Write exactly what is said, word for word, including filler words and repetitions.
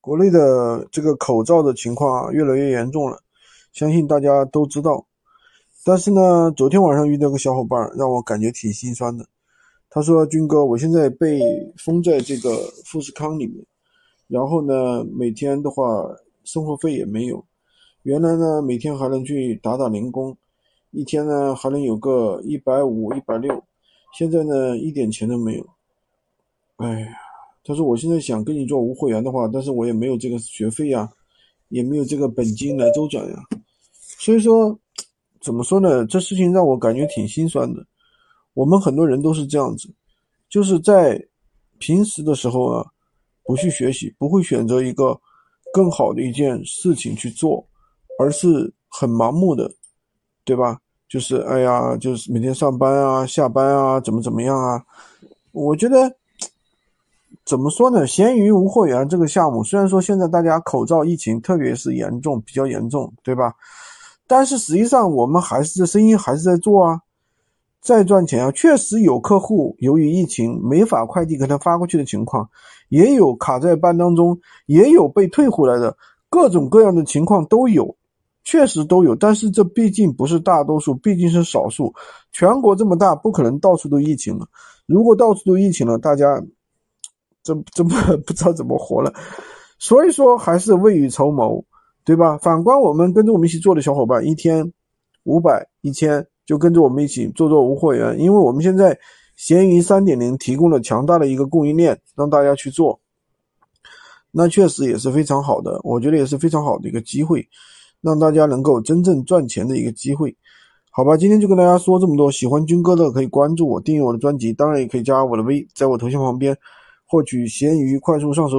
国内的这个口罩的情况越来越严重了，相信大家都知道。但是呢，昨天晚上遇到个小伙伴，让我感觉挺心酸的。他说：“军哥，我现在被封在这个富士康里面，然后呢，每天的话生活费也没有。原来呢，每天还能去打打零工，一天呢还能有个一百五、一百六，现在呢一点钱都没有。哎呀，他说我现在想跟你做无货源的话，但是我也没有这个学费呀，也没有这个本金来周转呀。所以说。”怎么说呢，这事情让我感觉挺心酸的。我们很多人都是这样子，就是在平时的时候啊，不去学习，不会选择一个更好的一件事情去做，而是很盲目的，对吧？就是哎呀，就是每天上班啊下班啊怎么怎么样啊。我觉得怎么说呢，闲鱼无货源这个项目，虽然说现在大家口罩疫情特别是严重，比较严重，对吧？但是实际上我们还是生意还是在做啊，在赚钱啊。确实有客户由于疫情没法快递给他发过去的情况，也有卡在班当中，也有被退回来的，各种各样的情况都有，确实都有。但是这毕竟不是大多数，毕竟是少数。全国这么大，不可能到处都疫情了。如果到处都疫情了，大家真真不知道怎么活了。所以说还是未雨绸缪，对吧？反观我们跟着我们一起做的小伙伴，一天五百一千就跟着我们一起做做无货源，因为我们现在闲鱼 三点零 提供了强大的一个供应链让大家去做，那确实也是非常好的，我觉得也是非常好的一个机会，让大家能够真正赚钱的一个机会。好吧，今天就跟大家说这么多。喜欢军哥的可以关注我，订阅我的专辑，当然也可以加我的微，在我头像旁边获取闲鱼快速上手笔。